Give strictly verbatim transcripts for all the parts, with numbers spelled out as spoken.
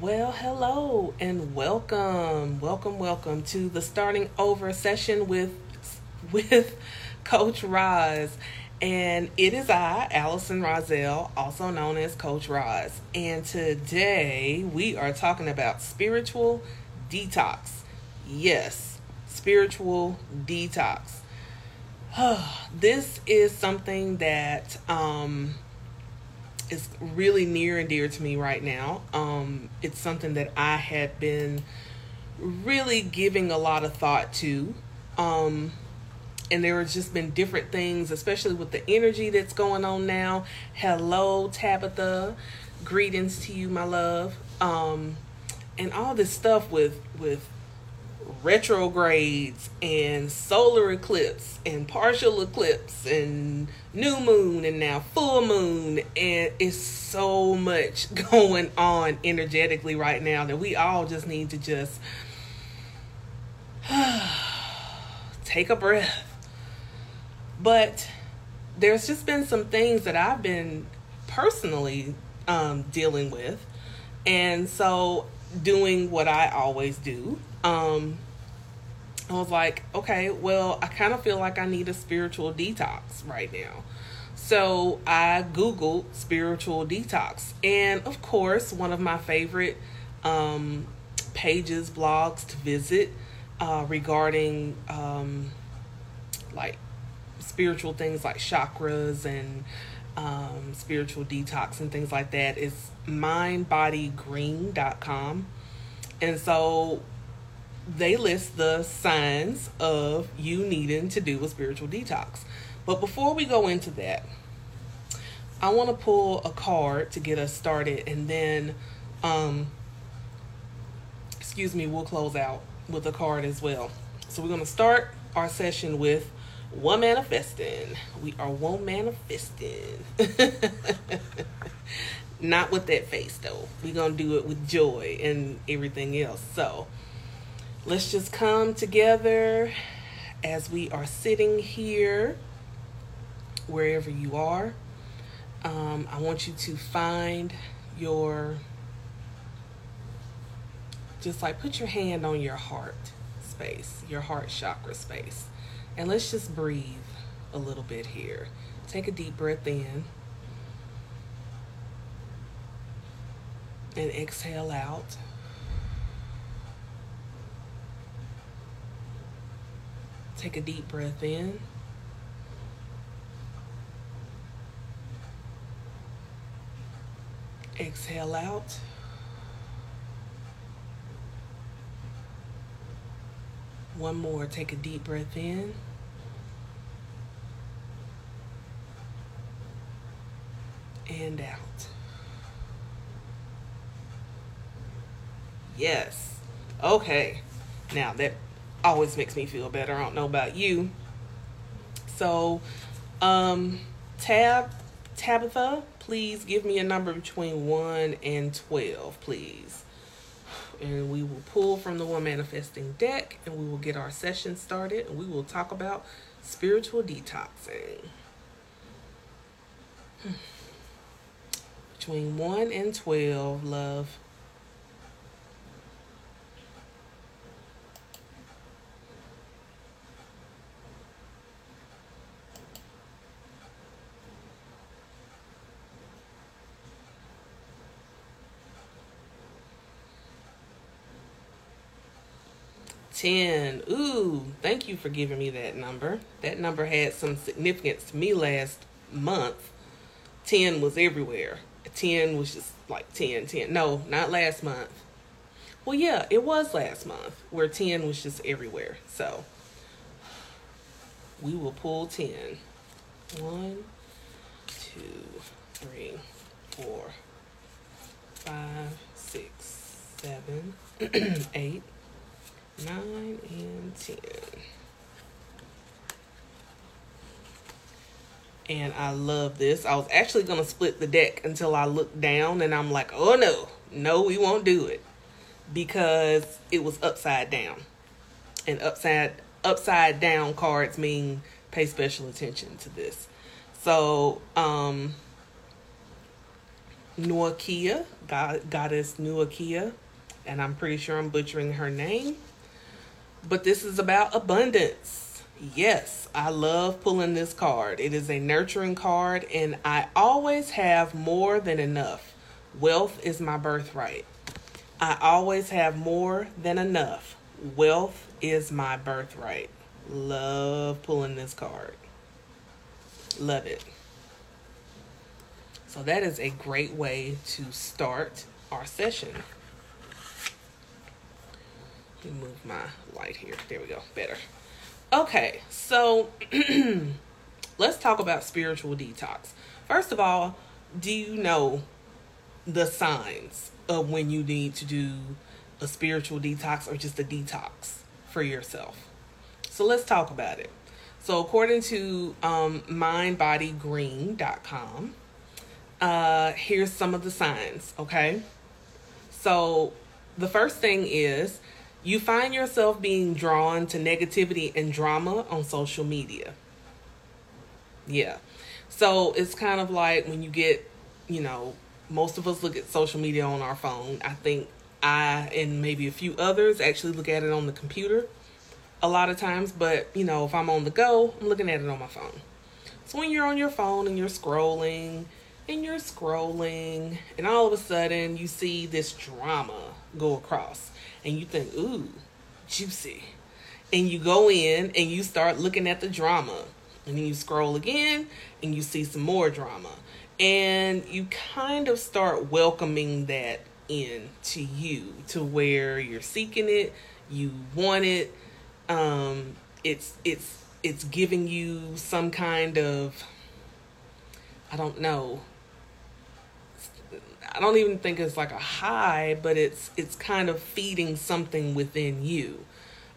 Well, hello and welcome, welcome, welcome to the Starting Over session with with Coach Roz. And it is I, Allison Rozelle, also known as Coach Roz. And today we are talking about spiritual detox. Yes, spiritual detox. This is something that um, is really near and dear to me right now. Um, it's something that I had been really giving a lot of thought to. Um, and there has just been different things, especially with the energy that's going on now. Hello, Tabitha. Greetings to you, my love. Um, and all this stuff with with. retrogrades and solar eclipse and partial eclipse and new moon and now full moon, and it's so much going on energetically right now that we all just need to just take a breath. But there's just been some things that I've been personally um, dealing with, and so doing what I always do, um I was like, okay, well, I kind of feel like I need a spiritual detox right now. So I Googled spiritual detox. And of course, one of my favorite um, pages, blogs to visit uh, regarding um, like spiritual things like chakras and um, spiritual detox and things like that is mind body green dot com. And so they list the signs of you needing to do a spiritual detox. But before we go into that, I want to pull a card to get us started, and then, um, excuse me, we'll close out with a card as well. So we're going to start our session with One Manifesting. We are One Manifesting. Not with that face, though. We're going to do it with joy and everything else. So let's just come together as we are sitting here, wherever you are. Um, I want you to find your, just like put your hand on your heart space, your heart chakra space. And let's just breathe a little bit here. Take a deep breath in. And exhale out. Take a deep breath in. Exhale out. One more. Take a deep breath in. And out. Yes. Okay. Now that always makes me feel better. I don't know about you. So, um, Tab, Tabitha, please give me a number between one and twelve, please. And we will pull from the One Manifesting deck, and we will get our session started, and we will talk about spiritual detoxing. Between one and twelve, love. ten. Ooh, thank you for giving me that number. That number had some significance to me last month. ten was everywhere. ten was just like ten, ten. No, not last month. Well, yeah, it was last month where ten was just everywhere. So we will pull ten. one, two, three, four, five, six, seven, eight. Nine and ten. And I love this. I was actually going to split the deck until I looked down and I'm like, oh no, no, we won't do it, because it was upside down, and upside upside down cards mean pay special attention to this. So, um, Nuakea, God, Goddess Nuakea, and I'm pretty sure I'm butchering her name. But this is about abundance. Yes, I love pulling this card. It is a nurturing card, and I always have more than enough. Wealth is my birthright. I always have more than enough. Wealth is my birthright. Love pulling this card. Love it. So that is a great way to start our session. Let me move my light here. There we go. Better. Okay, so let's talk about spiritual detox. First of all, do you know the signs of when you need to do a spiritual detox or just a detox for yourself? So let's talk about it. So according to um, mind body green dot com, uh, here's some of the signs, okay? So the first thing is, you find yourself being drawn to negativity and drama on social media. Yeah. So it's kind of like when you get, you know, most of us look at social media on our phone. I think I and maybe a few others actually look at it on the computer a lot of times. But, you know, if I'm on the go, I'm looking at it on my phone. So when you're on your phone and you're scrolling and you're scrolling and all of a sudden you see this drama go across. And you think, ooh, juicy. And you go in and you start looking at the drama. And then you scroll again and you see some more drama. And you kind of start welcoming that in to you, to where you're seeking it, you want it. Um, it's it's it's giving you some kind of, I don't know. I don't even think it's like a high, but it's it's kind of feeding something within you,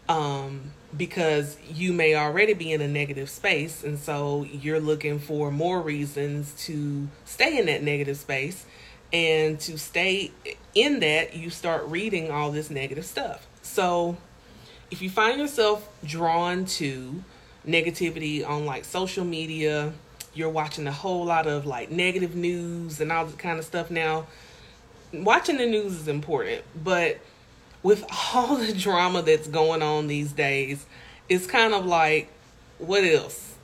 um, because you may already be in a negative space. And so you're looking for more reasons to stay in that negative space, and to stay in that, you start reading all this negative stuff. So if you find yourself drawn to negativity on like social media, you're watching a whole lot of like negative news and all that kind of stuff. Now, watching the news is important, but with all the drama that's going on these days, it's kind of like, what else?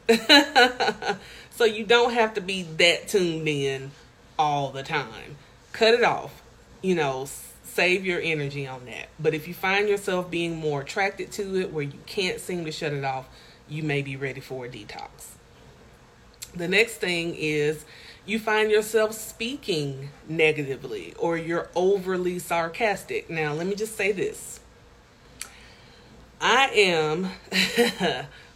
So you don't have to be that tuned in all the time. Cut it off, you know, save your energy on that. But if you find yourself being more attracted to it where you can't seem to shut it off, you may be ready for a detox. The next thing is you find yourself speaking negatively, or you're overly sarcastic. Now, let me just say this. I am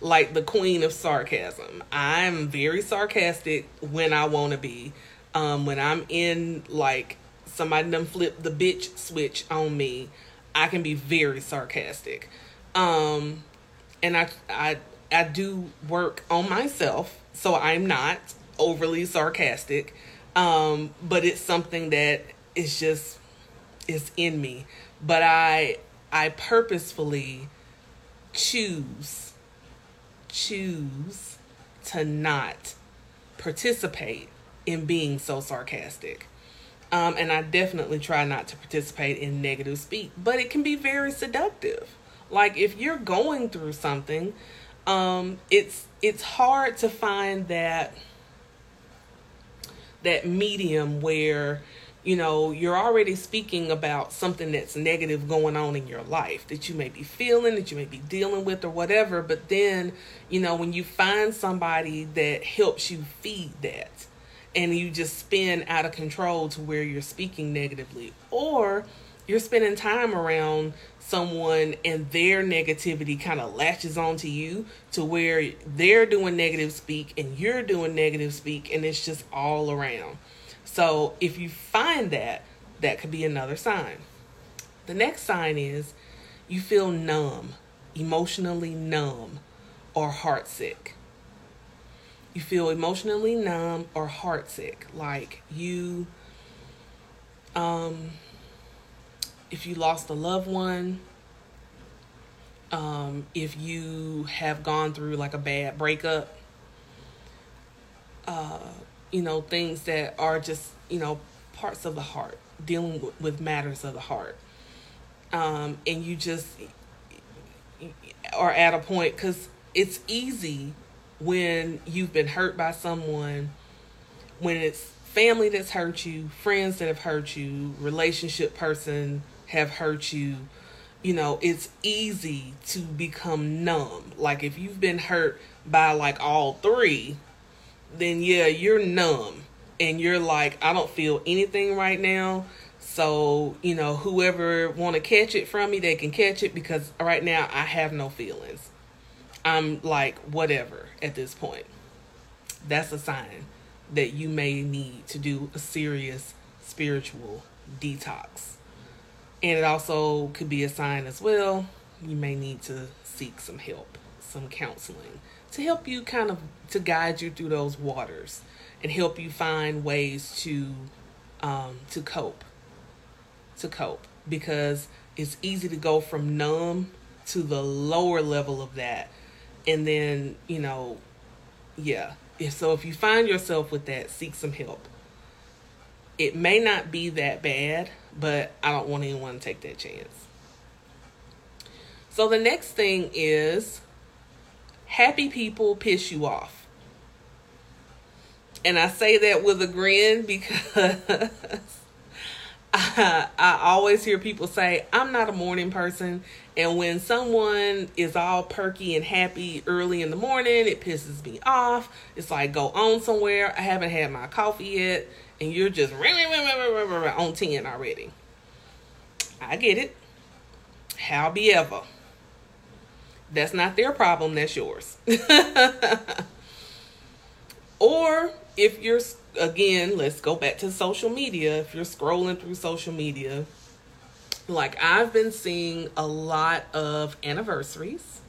like the queen of sarcasm. I'm very sarcastic when I want to be. Um, when I'm in, like, somebody done flipped the bitch switch on me, I can be very sarcastic. Um, and I, I, I do work on myself, so I'm not overly sarcastic, um, but it's something that is just, it's in me. But I, I purposefully choose, choose to not participate in being so sarcastic. Um, and I definitely try not to participate in negative speak, but it can be very seductive. Like if you're going through something, Um, it's, it's hard to find that, that medium where, you know, you're already speaking about something that's negative going on in your life that you may be feeling, that you may be dealing with or whatever. But then, you know, when you find somebody that helps you feed that, and you just spin out of control to where you're speaking negatively, or you're spending time around someone and their negativity kind of latches onto you to where they're doing negative speak and you're doing negative speak, and it's just all around. So if you find that, that could be another sign. The next sign is you feel numb, emotionally numb or heartsick. You feel emotionally numb or heartsick. Like you, um... if you lost a loved one, um, if you have gone through like a bad breakup, uh, you know, things that are just, you know, parts of the heart, dealing with, with matters of the heart. Um, and you just are at a point, because it's easy when you've been hurt by someone, when it's family that's hurt you, friends that have hurt you, relationship person have hurt you, you know, it's easy to become numb. Like if you've been hurt by like all three, then yeah, you're numb and you're like, I don't feel anything right now. So, you know, whoever want to catch it from me, they can catch it, because right now I have no feelings. I'm like, whatever at this point. That's a sign that you may need to do a serious spiritual detox. And it also could be a sign as well, you may need to seek some help, some counseling, to help you kind of, to guide you through those waters and help you find ways to, um, to cope, to cope. Because it's easy to go from numb to the lower level of that. And then, you know, yeah. If so, if you find yourself with that, seek some help. It may not be that bad, but I don't want anyone to take that chance. So the next thing is, happy people piss you off. And I say that with a grin, because I, I always hear people say, I'm not a morning person. And when someone is all perky and happy early in the morning, it pisses me off. It's like, go on somewhere. I haven't had my coffee yet. And you're just on ten already. I get it. Howbyever, that's not their problem. That's yours. Or if you're, again, let's go back to social media. If you're scrolling through social media, like I've been seeing a lot of anniversaries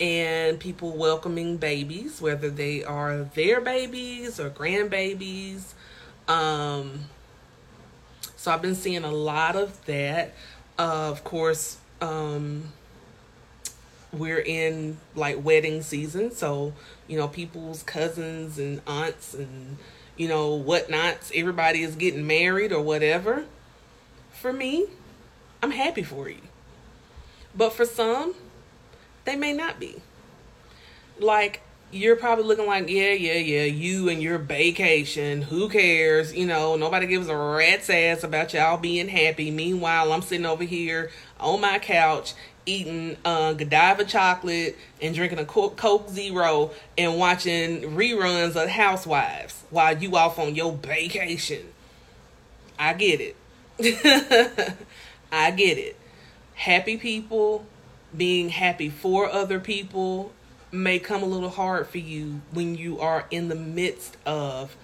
and people welcoming babies, whether they are their babies or grandbabies. Um, so I've been seeing a lot of that. Uh, of course, um, we're in like wedding season. So, you know, people's cousins and aunts and, you know, whatnots, everybody is getting married or whatever. For me, I'm happy for you. But for some, they may not be. Like, you're probably looking like, yeah, yeah, yeah, you and your vacation, who cares? You know, nobody gives a rat's ass about y'all being happy. Meanwhile, I'm sitting over here on my couch eating uh, Godiva chocolate and drinking a Coke Zero and watching reruns of Housewives while you off on your vacation. I get it. I get it. Happy people, being happy for other people, may come a little hard for you when you are in the midst of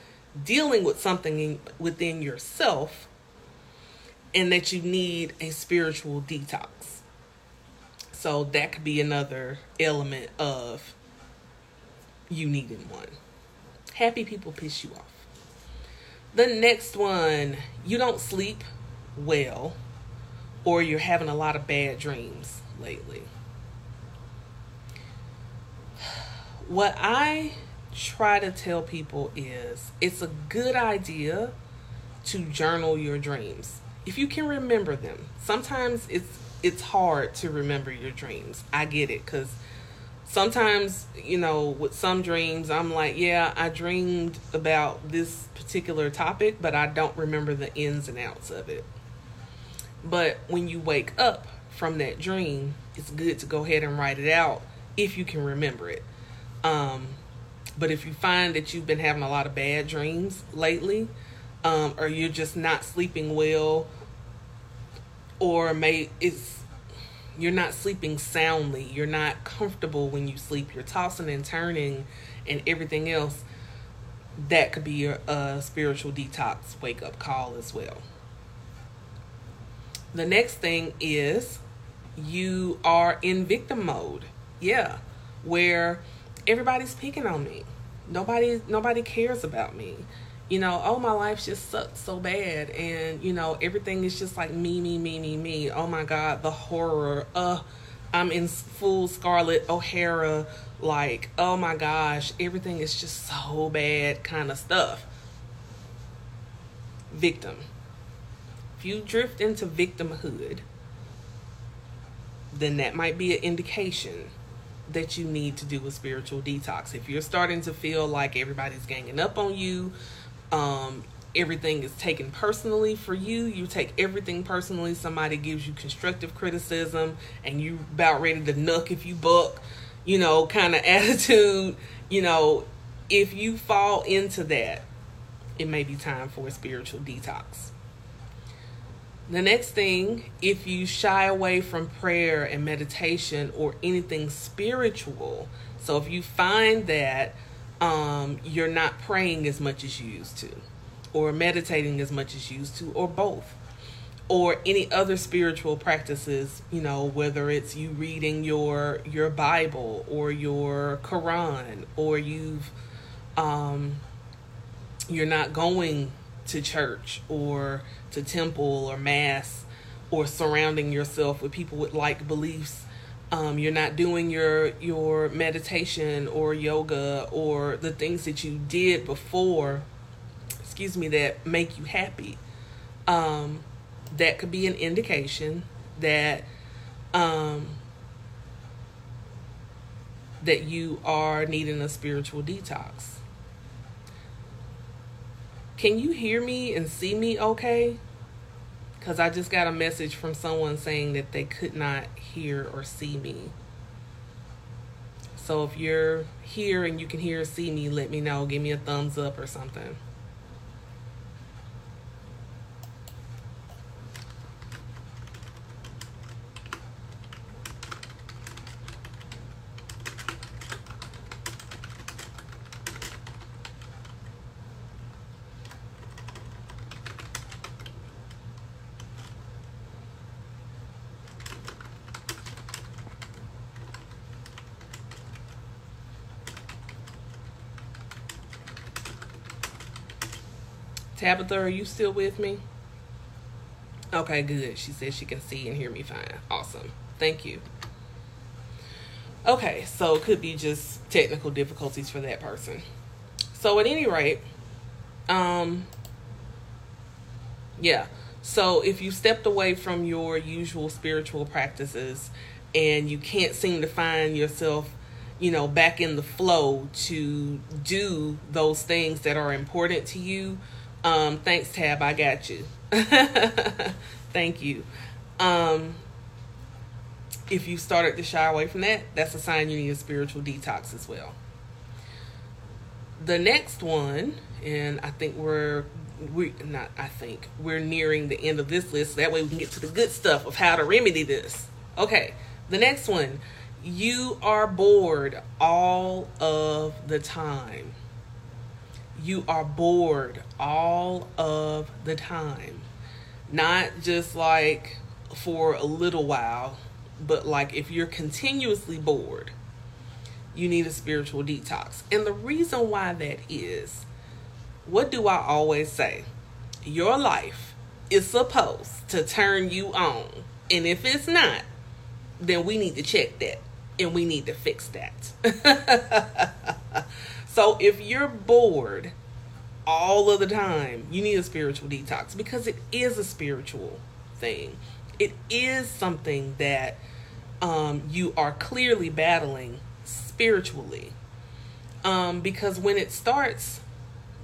dealing with something within yourself and that you need a spiritual detox. So that could be another element of you needing one. Happy people piss you off. The next one, you don't sleep well, or you're having a lot of bad dreams lately. What I try to tell people is it's a good idea to journal your dreams if you can remember them. Sometimes it's it's hard to remember your dreams. I get it, because sometimes, you know, with some dreams, I'm like, yeah, I dreamed about this particular topic, but I don't remember the ins and outs of it. But when you wake up from that dream, it's good to go ahead and write it out if you can remember it. Um, but if you find that you've been having a lot of bad dreams lately, um, or you're just not sleeping well, or may it's, you're not sleeping soundly, you're not comfortable when you sleep, you're tossing and turning and everything else, that could be a, a spiritual detox wake up call as well. The next thing is you are in victim mode. Yeah. Where everybody's picking on me. Nobody, nobody cares about me. You know, oh, my life just sucks so bad. And, you know, everything is just like me, me, me, me, me. Oh, my God, the horror. Uh, I'm in full Scarlet O'Hara. Like, oh, my gosh, everything is just so bad kind of stuff. victim. If you drift into victimhood, then that might be an indication that you need to do a spiritual detox. If you're starting to feel like everybody's ganging up on you, um, everything is taken personally for you, you take everything personally, somebody gives you constructive criticism and you about ready to knuck if you buck, you know, kind of attitude, you know, if you fall into that, it may be time for a spiritual detox. The next thing, if you shy away from prayer and meditation or anything spiritual, so if you find that um, you're not praying as much as you used to, or meditating as much as you used to, or both, or any other spiritual practices, you know, whether it's you reading your your Bible or your Quran, or you've um you're not going to church or to temple or mass, or surrounding yourself with people with like beliefs, um you're not doing your your meditation or yoga or the things that you did before, excuse me, that make you happy, um that could be an indication that um, that you are needing a spiritual detox. Can you hear me and see me okay? Because I just got a message from someone saying that they could not hear or see me. So if you're here and you can hear or see me, let me know. Give me a thumbs up or something. Tabitha, are you still with me? Okay, good. She says she can see and hear me fine. Awesome. Thank you. Okay, so it could be just technical difficulties for that person. So at any rate, um, yeah. So if you stepped away from your usual spiritual practices and you can't seem to find yourself, you know, back in the flow to do those things that are important to you, Um, thanks, Tab. I got you. Thank you. Um, if you started to shy away from that, that's a sign you need a spiritual detox as well. The next one, and I think we're, we not, I think we're nearing the end of this list. So that way we can get to the good stuff of how to remedy this. Okay. The next one, you are bored all of the time. You are bored all of the time. Not just like for a little while, but like if you're continuously bored, you need a spiritual detox. And the reason why that is, what do I always say? Your life is supposed to turn you on. And if it's not, then we need to check that and we need to fix that. So if you're bored all of the time, you need a spiritual detox because it is a spiritual thing. It is something that um, you are clearly battling spiritually. Um, because when it starts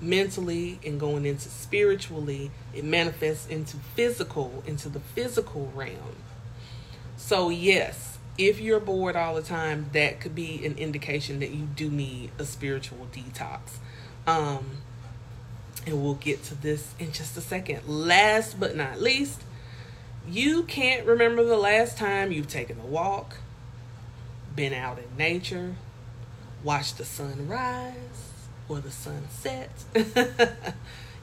mentally and going into spiritually, it manifests into physical, into the physical realm. So yes. If you're bored all the time, that could be an indication that you do need a spiritual detox. Um, and we'll get to this in just a second. Last but not least, you can't remember the last time you've taken a walk, been out in nature, watched the sun rise or the sunset.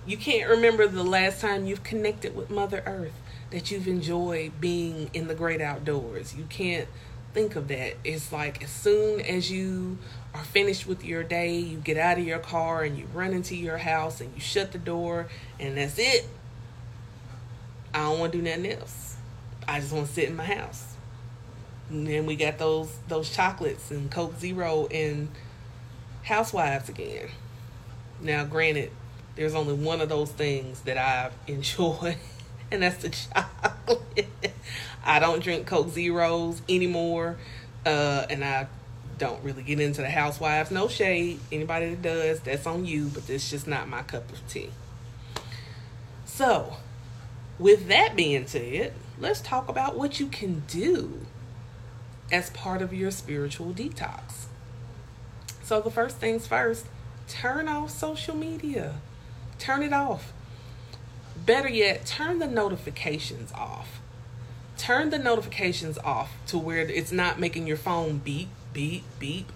You can't remember the last time you've connected with Mother Earth, that you've enjoyed being in the great outdoors. You can't think of that. It's like as soon as you are finished with your day, you get out of your car and you run into your house and you shut the door and that's it. I don't want to do nothing else. I just want to sit in my house. And then we got those those chocolates and Coke Zero and Housewives again. Now, granted, there's only one of those things that I enjoy, and that's the chocolate. I don't drink Coke Zeros anymore, uh, and I don't really get into the housewives. No shade. Anybody that does, that's on you, but that's just not my cup of tea. So, with that being said, let's talk about what you can do as part of your spiritual detox. So the first things first, turn off social media. Turn it off. Better yet, turn the notifications off. Turn the notifications off to where it's not making your phone beep, beep, beep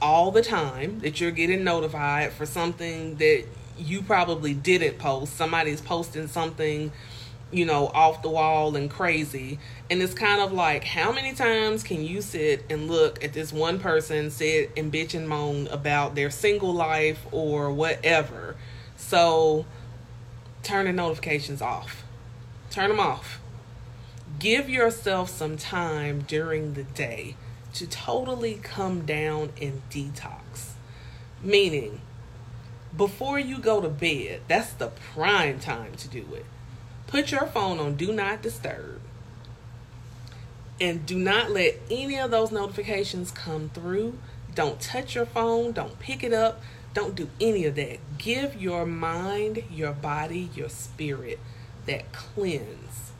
all the time, that you're getting notified for something that you probably didn't post. Somebody's posting something, you know, off the wall and crazy. And it's kind of like, how many times can you sit and look at this one person sit and bitch and moan about their single life or whatever? So turn the notifications off. Turn them off. Give yourself some time during the day to totally come down and detox. Meaning, before you go to bed, that's the prime time to do it. Put your phone on Do Not Disturb. And do not let any of those notifications come through. Don't touch your phone. Don't pick it up. Don't do any of that. Give your mind, your body, your spirit that cleanse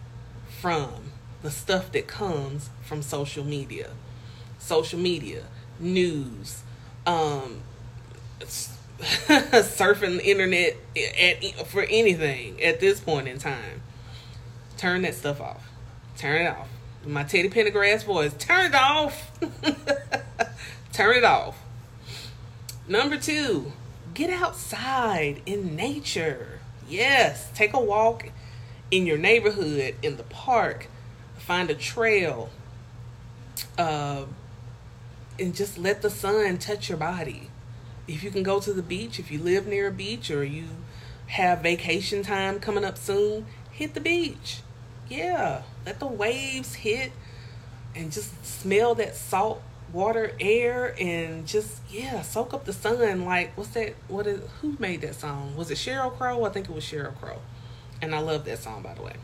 from the stuff that comes from social media. Social media, news, um, surfing the internet at, for anything at this point in time. Turn that stuff off. Turn it off. My Teddy Pendergrass voice, turn it off. Turn it off. Number two, get outside in nature. Yes, take a walk in your neighborhood, in the park. Find a trail. Uh, and just let the sun touch your body. If you can go to the beach, if you live near a beach or you have vacation time coming up soon, hit the beach. Yeah, let the waves hit and just smell that salt water air and just, yeah, soak up the sun. Like, what's that? What is, who made that song? Was it Sheryl Crow? I think it was Sheryl Crow. And I love that song, by the way.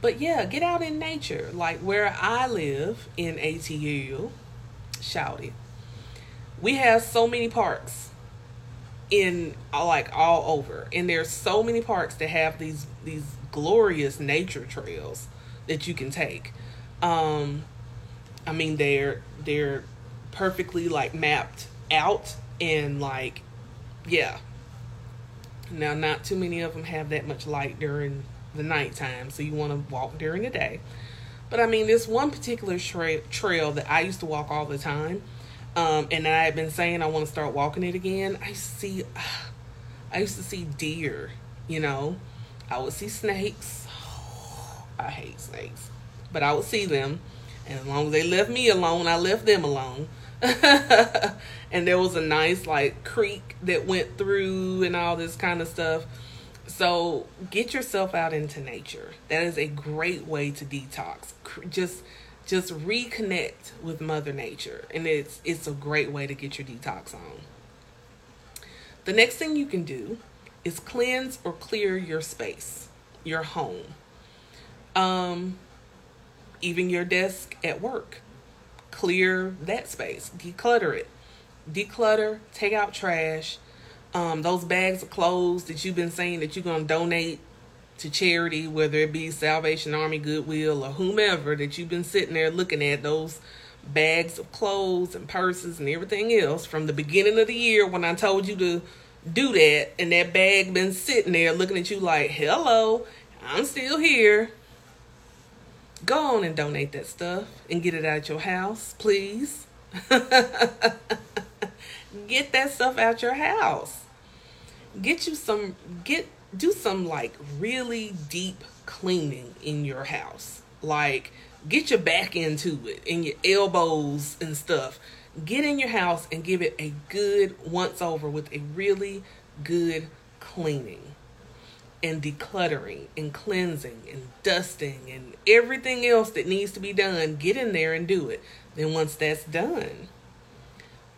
But yeah, get out in nature. Like where I live in A T U shouty, we have so many parks in like all over. And there's so many parks that have these, these glorious nature trails that you can take. Um, I mean, they're, they're perfectly like mapped out and like, yeah. Now, not too many of them have that much light during the nighttime. So you want to walk during the day. But I mean, this one particular tra- trail that I used to walk all the time. Um, and I had been saying I want to start walking it again. I see, I used to see deer, you know. I would see snakes. Oh, I hate snakes. But I would see them. And as long as they left me alone, I left them alone. And there was a nice, like, creek that went through and all this kind of stuff. So get yourself out into nature. That is a great way to detox. Just... Just reconnect with Mother Nature, and it's it's a great way to get your detox on. The next thing you can do is cleanse or clear your space, your home, um, even your desk at work. Clear that space, declutter it, declutter, take out trash, um, those bags of clothes that you've been saying that you're gonna donate to charity, whether it be Salvation Army, Goodwill, or whomever that you've been sitting there looking at those bags of clothes and purses and everything else from the beginning of the year when I told you to do that, and that bag been sitting there looking at you like, hello, I'm still here. Go on and donate that stuff and get it out your house, please. Get that stuff out your house. Get you some, get do some like really deep cleaning in your house. Like get your back into it and your elbows and stuff. Get in your house and give it a good once over with a really good cleaning and decluttering and cleansing and dusting and everything else that needs to be done. Get in there and do it. Then once that's done,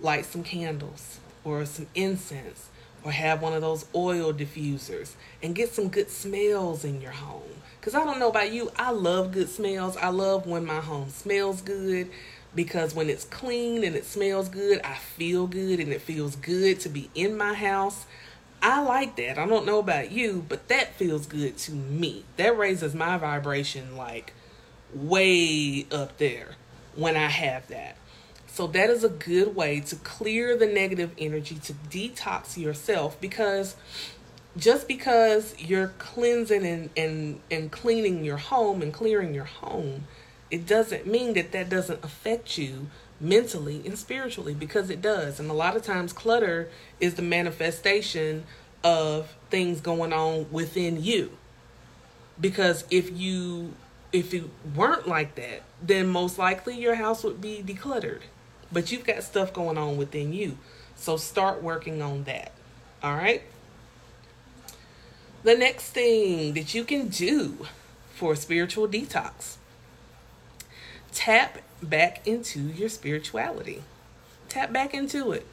light some candles or some incense or have one of those oil diffusers and get some good smells in your home. Because I don't know about you, I love good smells. I love when my home smells good, because when it's clean and it smells good, I feel good and it feels good to be in my house. I like that. I don't know about you, but that feels good to me. That raises my vibration like way up there when I have that. So that is a good way to clear the negative energy, to detox yourself, because just because you're cleansing and, and, and cleaning your home and clearing your home, it doesn't mean that that doesn't affect you mentally and spiritually, because it does. And a lot of times clutter is the manifestation of things going on within you. Because if you if it weren't like that, then most likely your house would be decluttered. But you've got stuff going on within you. So start working on that. All right. The next thing that you can do for a spiritual detox: tap back into your spirituality. Tap back into it.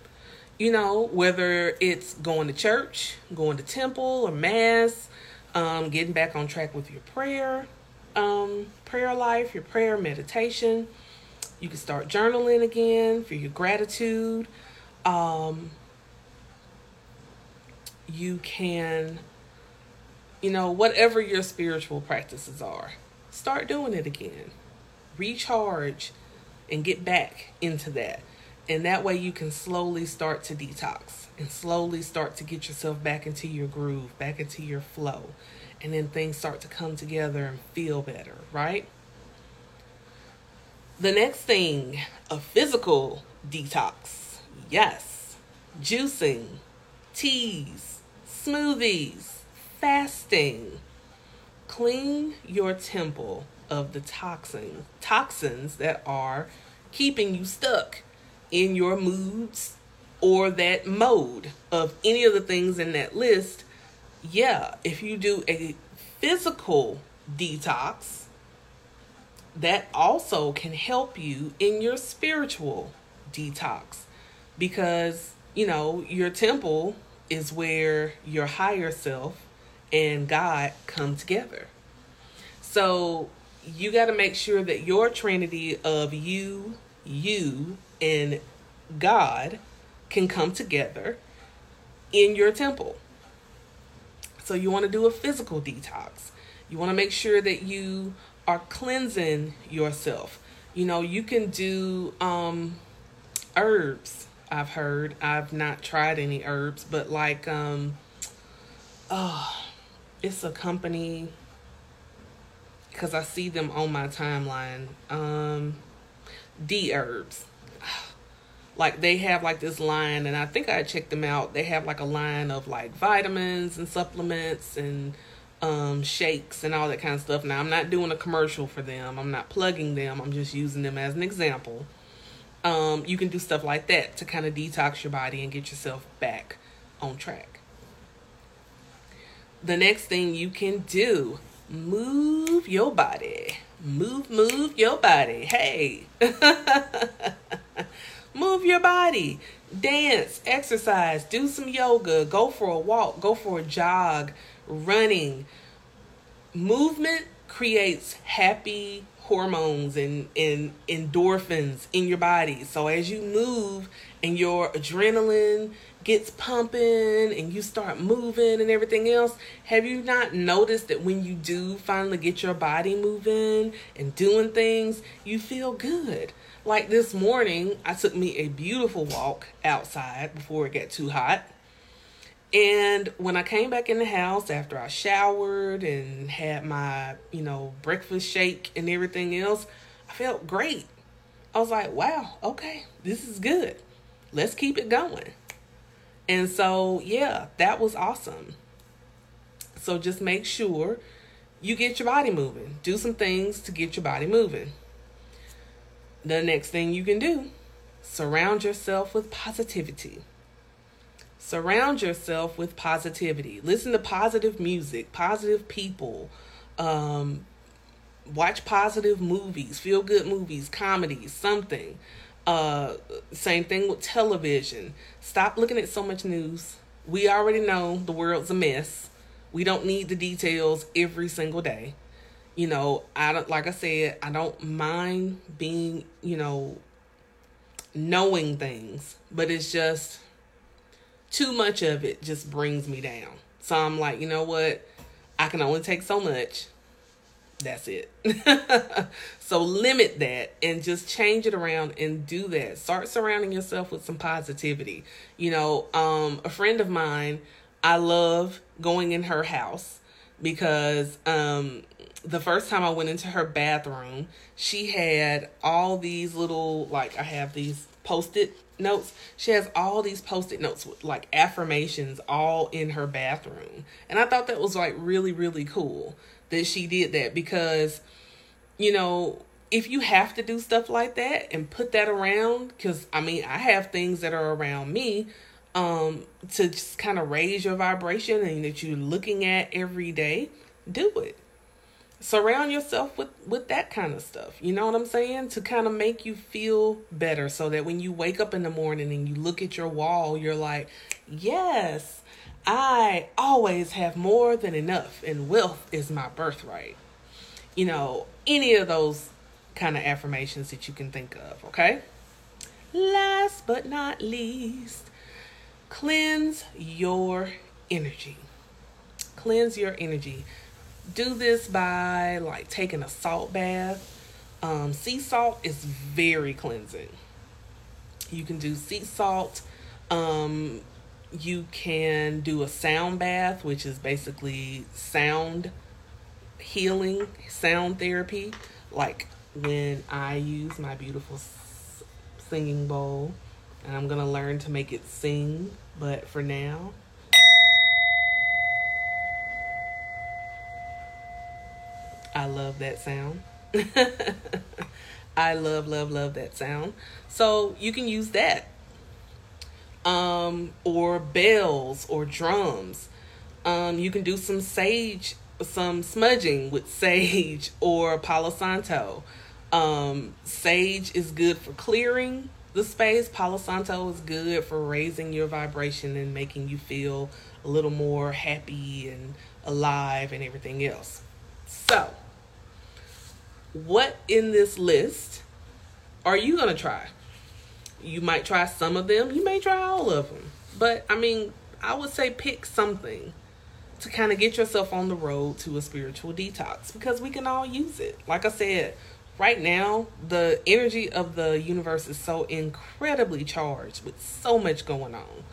You know, whether it's going to church, going to temple or mass, um, getting back on track with your prayer, um, prayer life, your prayer meditation. You can start journaling again for your gratitude. Um, you can, you know, whatever your spiritual practices are, start doing it again. Recharge and get back into that. And that way you can slowly start to detox and slowly start to get yourself back into your groove, back into your flow. And then things start to come together and feel better, right? The next thing, a physical detox. Yes. Juicing, teas, smoothies, fasting. Clean your temple of the toxin, toxins that are keeping you stuck in your moods or that mode of any of the things in that list. Yeah, if you do a physical detox, that also can help you in your spiritual detox, because, you know, your temple is where your higher self and God come together. So you got to make sure that your trinity of you, you, and God can come together in your temple. So you want to do a physical detox. You want to make sure that you are cleansing yourself. You know, you can do um, herbs. I've heard. I've not tried any herbs, but like, um, oh, it's a company, because I see them on my timeline. Um, D herbs. Like, they have like this line, and I think I checked them out. They have like a line of like vitamins and supplements and um, shakes and all that kind of stuff. Now, I'm not doing a commercial for them. I'm not plugging them. I'm just using them as an example. Um, you can do stuff like that to kind of detox your body and get yourself back on track. The next thing you can do: move your body. Move, move your body. Hey, move your body. Dance, exercise, do some yoga, go for a walk, go for a jog, running. Movement creates happy hormones and, and endorphins in your body. So as you move and your adrenaline gets pumping and you start moving and everything else, have you not noticed that when you do finally get your body moving and doing things, you feel good? Like this morning, I took me a beautiful walk outside before it got too hot. And when I came back in the house after I showered and had my, you know, breakfast shake and everything else, I felt great. I was like, wow, okay, this is good. Let's keep it going. And so, yeah, that was awesome. So just make sure you get your body moving. Do some things to get your body moving. The next thing you can do: surround yourself with positivity. Surround yourself with positivity. Listen to positive music, positive people. Um, watch positive movies, feel-good movies, comedies, something. Uh, same thing with television. Stop looking at so much news. We already know the world's a mess. We don't need the details every single day. You know, I don't, like I said, I don't mind being, you know, knowing things, but it's just too much of it just brings me down. So I'm like, you know what? I can only take so much. That's it. So limit that and just change it around and do that. Start surrounding yourself with some positivity. You know, um, a friend of mine, I love going in her house because um, the first time I went into her bathroom, she had all these little, like I have these Post-it notes. She has all these Post-it notes with like affirmations all in her bathroom. And I thought that was like really, really cool that she did that because, you know, if you have to do stuff like that and put that around, because I mean, I have things that are around me um, to just kind of raise your vibration and that you're looking at every day, do it. Surround yourself with, with that kind of stuff. You know what I'm saying? To kind of make you feel better so that when you wake up in the morning and you look at your wall, you're like, yes, I always have more than enough and wealth is my birthright. You know, any of those kind of affirmations that you can think of, okay? Last but not least, cleanse your energy. Cleanse your energy. Do this by like taking a salt bath. Um, sea salt is very cleansing. You can do sea salt. Um, you can do a sound bath, which is basically sound healing, sound therapy. Like when I use my beautiful singing bowl, and I'm going to learn to make it sing, but for now, I love that sound. I love, love, love that sound. So you can use that. Um, or bells or drums. Um, you can do some sage, some smudging with sage or Palo Santo. Um, sage is good for clearing the space. Palo Santo is good for raising your vibration and making you feel a little more happy and alive and everything else. So, what in this list are you going to try? You might try some of them. You may try all of them. But, I mean, I would say pick something to kind of get yourself on the road to a spiritual detox because we can all use it. Like I said, right now, the energy of the universe is so incredibly charged with so much going on.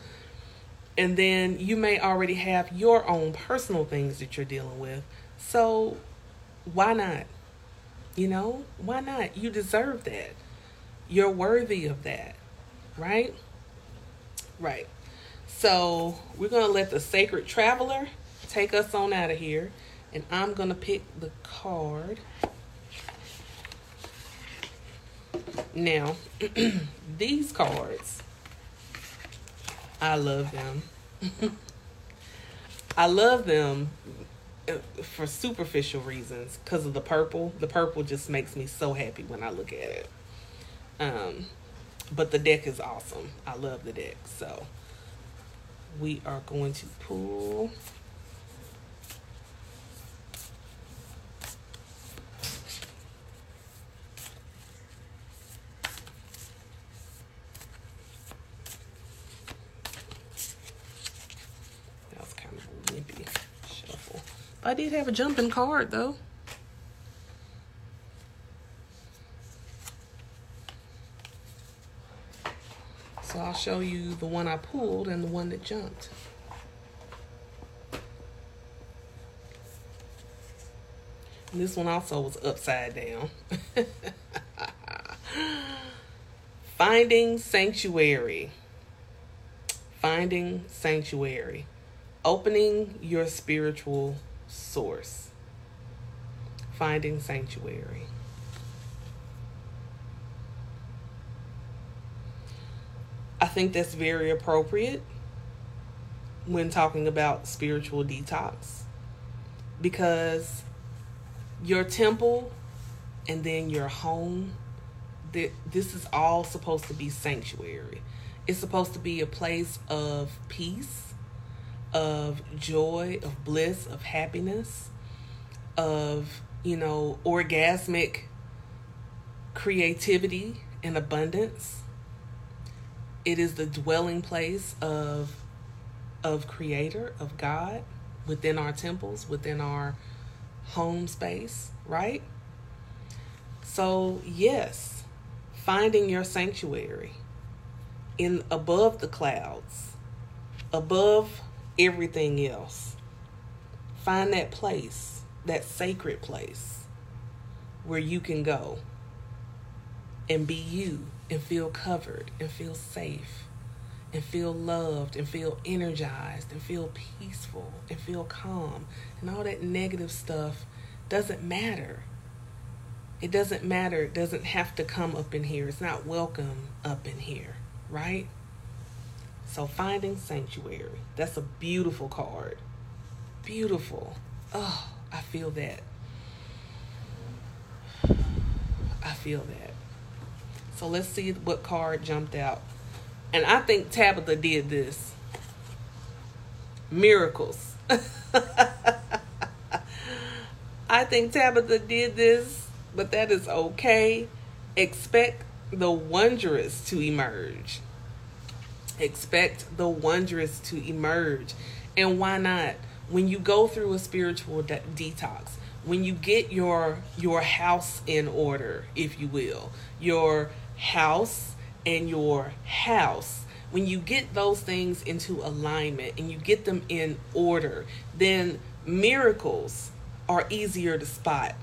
And then you may already have your own personal things that you're dealing with. So why not? You know, why not? You deserve that. You're worthy of that. Right? Right. So we're going to let the Sacred Traveler take us on out of here. And I'm going to pick the card. Now, these cards, I love them. I love them. For superficial reasons, because of the purple. The purple just makes me so happy when I look at it. Um, but the deck is awesome. I love the deck. So we are going to pull. That was kind of wimpy. I did have a jumping card, though. So I'll show you the one I pulled and the one that jumped. And this one also was upside down. Finding sanctuary. Finding sanctuary. Opening your spiritual source. Finding sanctuary. I think that's very appropriate when talking about spiritual detox because your temple and then your home, this is all supposed to be sanctuary. It's supposed to be a place of peace, of joy, of bliss, of happiness, of, you know, orgasmic creativity and abundance. It is the dwelling place of of Creator, of God, within our temples, within our home space, right? So, yes, finding your sanctuary in above the clouds, above everything else. Find that place, that sacred place where you can go and be you and feel covered and feel safe and feel loved and feel energized and feel peaceful and feel calm. And all that negative stuff doesn't matter. It doesn't matter. It doesn't have to come up in here. It's not welcome up in here, right? So finding sanctuary. That's a beautiful card. Beautiful. Oh, I feel that. I feel that. So let's see what card jumped out. And I think Tabitha did this. Miracles. I think Tabitha did this, but that is okay. Expect the wondrous to emerge. Expect the wondrous to emerge. And why not? When you go through a spiritual de- detox, when you get your your house in order, if you will, your house and your house, when you get those things into alignment and you get them in order, then miracles are easier to spot.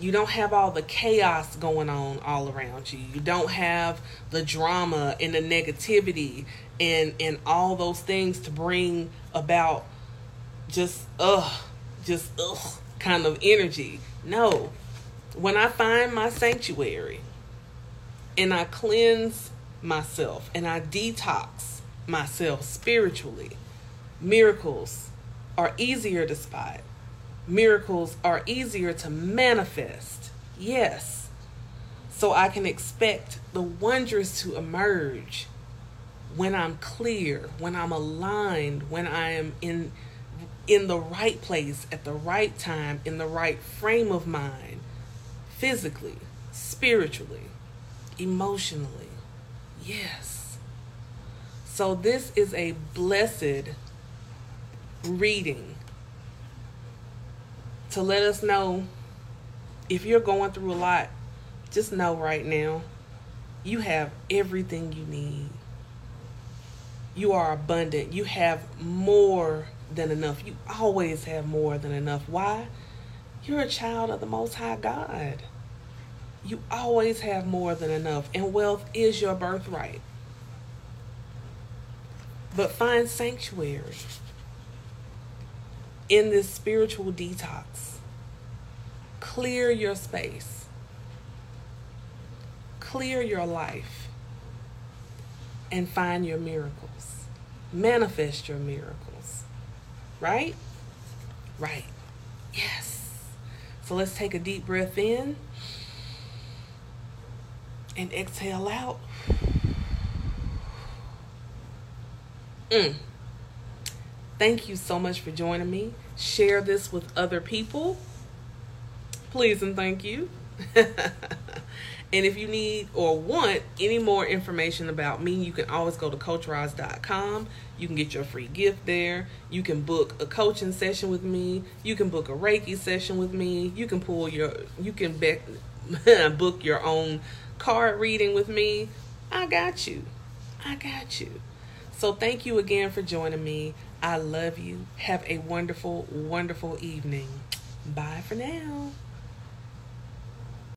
You don't have all the chaos going on all around you. You don't have the drama and the negativity and, and all those things to bring about just, ugh, just, ugh, kind of energy. No. When I find my sanctuary and I cleanse myself and I detox myself spiritually, miracles are easier to spot. Miracles are easier to manifest. Yes. So I can expect the wondrous to emerge when I'm clear, when I'm aligned, when I am in in the right place at the right time, in the right frame of mind, physically, spiritually, emotionally. Yes. So this is a blessed reading to let us know if you're going through a lot, just know right now you have everything you need. You are abundant. You have more than enough. You always have more than enough. Why? You're a child of the Most High God. You always have more than enough, and wealth is your birthright. But find sanctuary in this spiritual detox. Clear your space. Clear your life. And find your miracles. Manifest your miracles. Right? Right. Yes. So let's take a deep breath in. And exhale out. Mm. Thank you so much for joining me. Share this with other people. Please and thank you. And if you need or want any more information about me, you can always go to coach roz dot com. You can get your free gift there. You can book a coaching session with me. You can book a Reiki session with me. You can pull your, you can be- book your own card reading with me. I got you. I got you. So thank you again for joining me. I love you. Have a wonderful, wonderful evening. Bye for now.